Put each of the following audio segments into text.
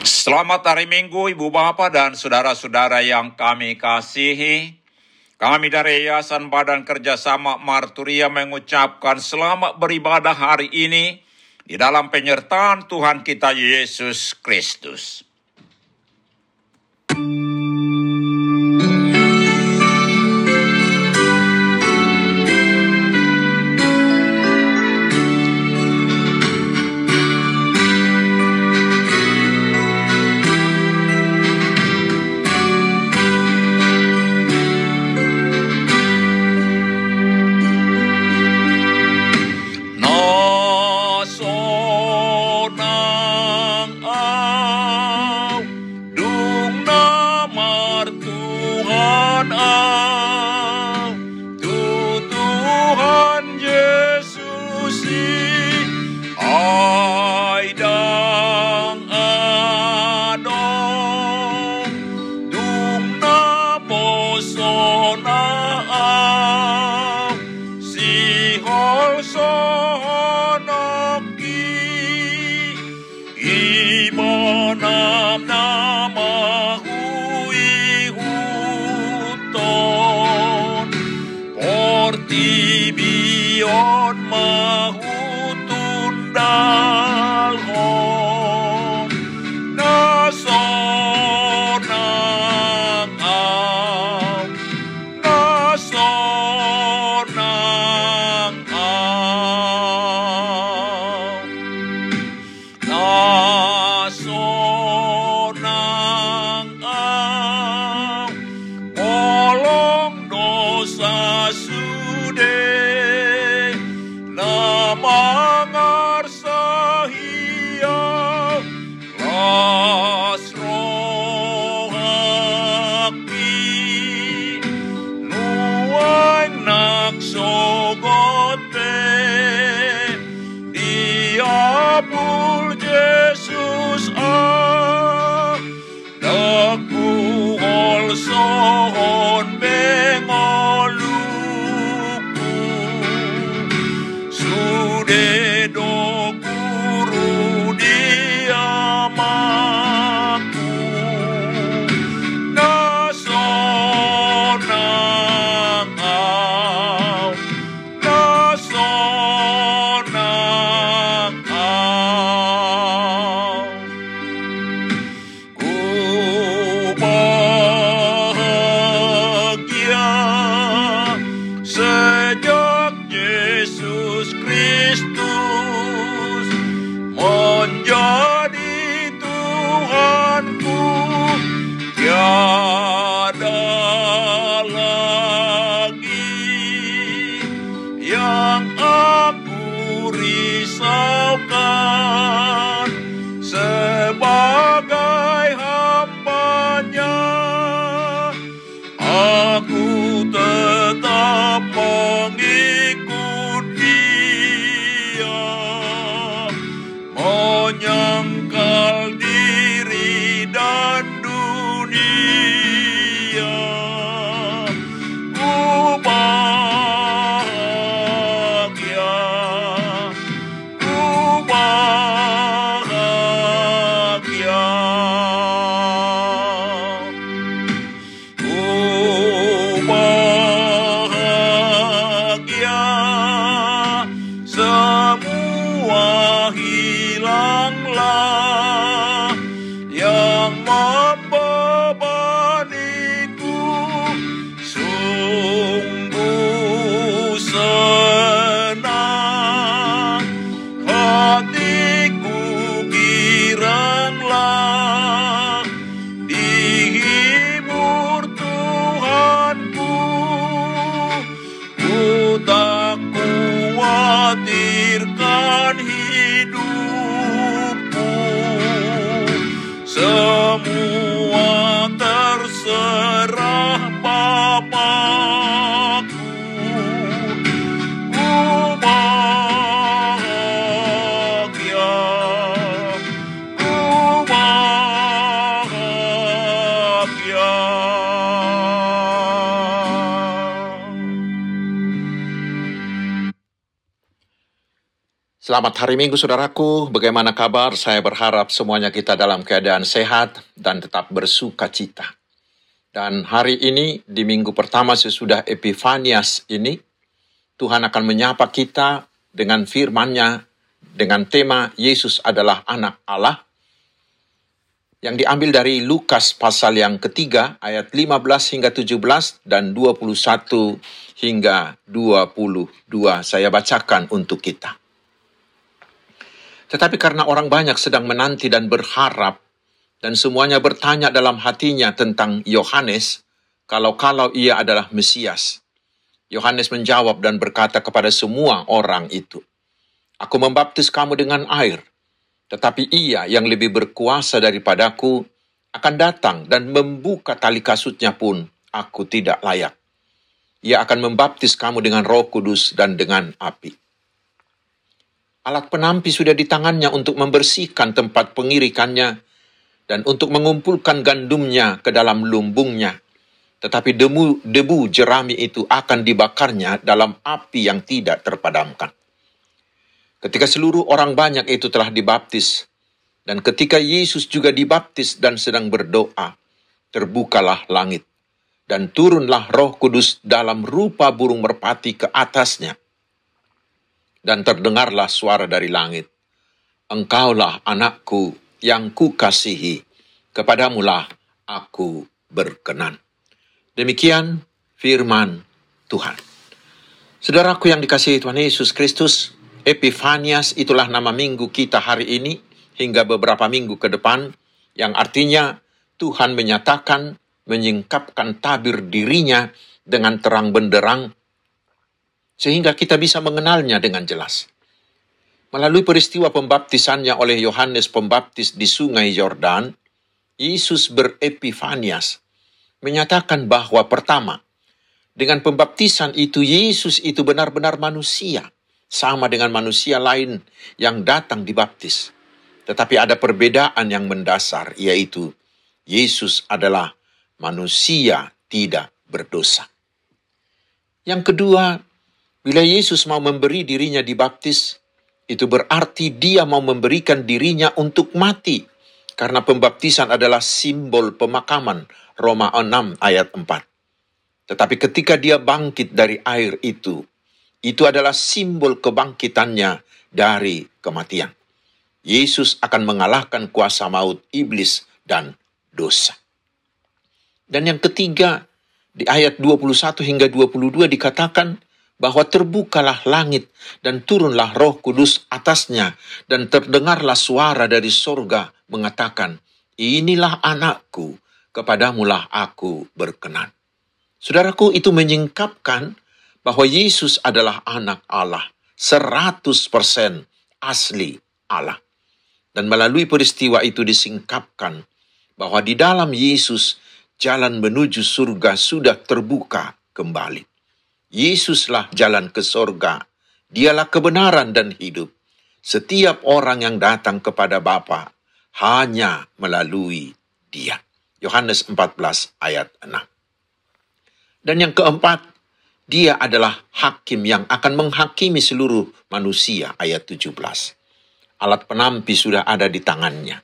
Selamat hari Minggu, Ibu Bapak dan saudara-saudara yang kami kasihi. Kami dari Yayasan Badan Kerjasama Marturia mengucapkan selamat beribadah hari ini di dalam penyertaan Tuhan kita Yesus Kristus. Semua hilanglah. Selamat hari Minggu, saudaraku. Bagaimana kabar? Saya berharap semuanya kita dalam keadaan sehat dan tetap bersuka cita. Dan hari ini, di minggu pertama sesudah Epifanias ini, Tuhan akan menyapa kita dengan firman-Nya, dengan tema Yesus adalah Anak Allah, yang diambil dari Lukas pasal yang ketiga, ayat 15 hingga 17, dan 21 hingga 22. Saya bacakan untuk kita. Tetapi karena orang banyak sedang menanti dan berharap, dan semuanya bertanya dalam hatinya tentang Yohanes, kalau-kalau ia adalah Mesias. Yohanes menjawab dan berkata kepada semua orang itu, "Aku membaptis kamu dengan air, tetapi ia yang lebih berkuasa daripadaku akan datang dan membuka tali kasutnya pun aku tidak layak. Ia akan membaptis kamu dengan Roh Kudus dan dengan api. Alat penampi sudah di tangannya untuk membersihkan tempat pengirikannya dan untuk mengumpulkan gandumnya ke dalam lumbungnya. Tetapi debu jerami itu akan dibakarnya dalam api yang tidak terpadamkan." Ketika seluruh orang banyak itu telah dibaptis, dan ketika Yesus juga dibaptis dan sedang berdoa, terbukalah langit, dan turunlah Roh Kudus dalam rupa burung merpati ke atasnya. Dan terdengarlah suara dari langit, "Engkaulah anakku yang kukasihi, kepadamulah aku berkenan." Demikian firman Tuhan. Saudaraku yang dikasihi Tuhan Yesus Kristus, Epifanias itulah nama minggu kita hari ini hingga beberapa minggu ke depan, yang artinya Tuhan menyatakan, menyingkapkan tabir dirinya dengan terang benderang, sehingga kita bisa mengenalnya dengan jelas. Melalui peristiwa pembaptisannya oleh Yohanes Pembaptis di Sungai Yordan, Yesus berepifanias, menyatakan bahwa pertama, dengan pembaptisan itu Yesus itu benar-benar manusia, sama dengan manusia lain yang datang dibaptis. Tetapi ada perbedaan yang mendasar, yaitu Yesus adalah manusia tidak berdosa. Yang kedua, bila Yesus mau memberi dirinya dibaptis, itu berarti dia mau memberikan dirinya untuk mati. Karena pembaptisan adalah simbol pemakaman, Roma 6 ayat 4. Tetapi ketika dia bangkit dari air itu adalah simbol kebangkitannya dari kematian. Yesus akan mengalahkan kuasa maut, iblis, dan dosa. Dan yang ketiga, di ayat 21 hingga 22 dikatakan, bahwa terbukalah langit dan turunlah Roh Kudus atasnya, dan terdengarlah suara dari sorga mengatakan, "Inilah anakku, kepadamulah aku berkenan." Saudaraku, itu menyingkapkan bahwa Yesus adalah anak Allah, 100% asli Allah. Dan melalui peristiwa itu disingkapkan bahwa di dalam Yesus jalan menuju surga sudah terbuka kembali. Yesuslah jalan ke sorga, dialah kebenaran dan hidup. Setiap orang yang datang kepada Bapa hanya melalui dia. Yohanes 14 ayat 6. Dan yang keempat, dia adalah hakim yang akan menghakimi seluruh manusia, ayat 17. Alat penampi sudah ada di tangannya.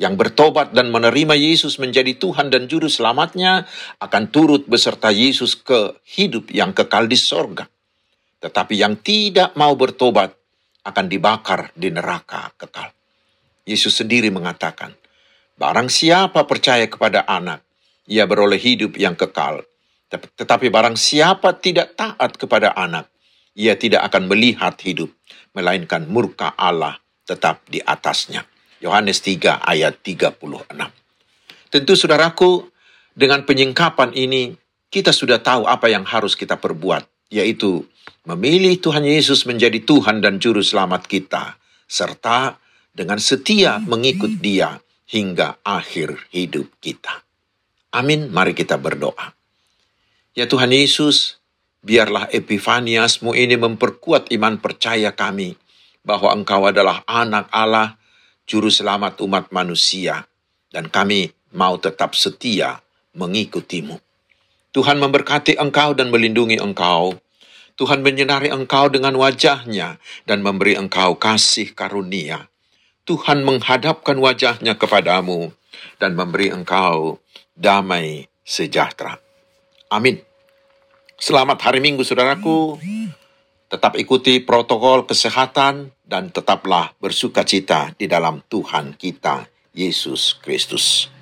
Yang bertobat dan menerima Yesus menjadi Tuhan dan Juru Selamatnya akan turut beserta Yesus ke hidup yang kekal di sorga. Tetapi yang tidak mau bertobat akan dibakar di neraka kekal. Yesus sendiri mengatakan, "Barang siapa percaya kepada anak, ia beroleh hidup yang kekal. Tetapi barang siapa tidak taat kepada anak, ia tidak akan melihat hidup, melainkan murka Allah tetap di atasnya." Yohanes 3 ayat 36. Tentu saudaraku, dengan penyingkapan ini, kita sudah tahu apa yang harus kita perbuat, yaitu memilih Tuhan Yesus menjadi Tuhan dan Juru Selamat kita, serta dengan setia mengikut dia hingga akhir hidup kita. Amin, mari kita berdoa. Ya Tuhan Yesus, biarlah Epifaniasmu ini memperkuat iman percaya kami, bahwa Engkau adalah Anak Allah, Juru Selamat umat manusia, dan kami mau tetap setia mengikutimu. Tuhan memberkati engkau dan melindungi engkau. Tuhan menyinari engkau dengan wajah-Nya dan memberi engkau kasih karunia. Tuhan menghadapkan wajah-Nya kepadamu dan memberi engkau damai sejahtera. Amin. Selamat hari Minggu, saudaraku. Tetap ikuti protokol kesehatan dan tetaplah bersukacita di dalam Tuhan kita, Yesus Kristus.